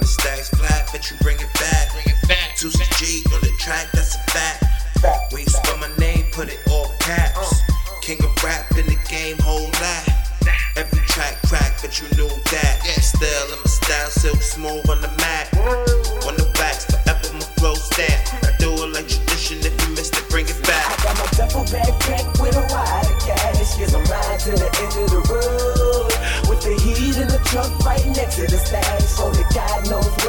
100 stacks flat, but you bring it back. 26G on the track, that's a fact. When you spell my name, put it all caps. King of rap in the game, whole lot. Every track crack, but you knew that. Still in my style, silk smooth on the mat. On the wax, forever my flow stand. I do it like tradition, if you missed it, bring it back. I got my duffel bag packed with a wide of cash. Here's a ride to the end of the road. With the heat in the trunk right next to the stash. Only God knows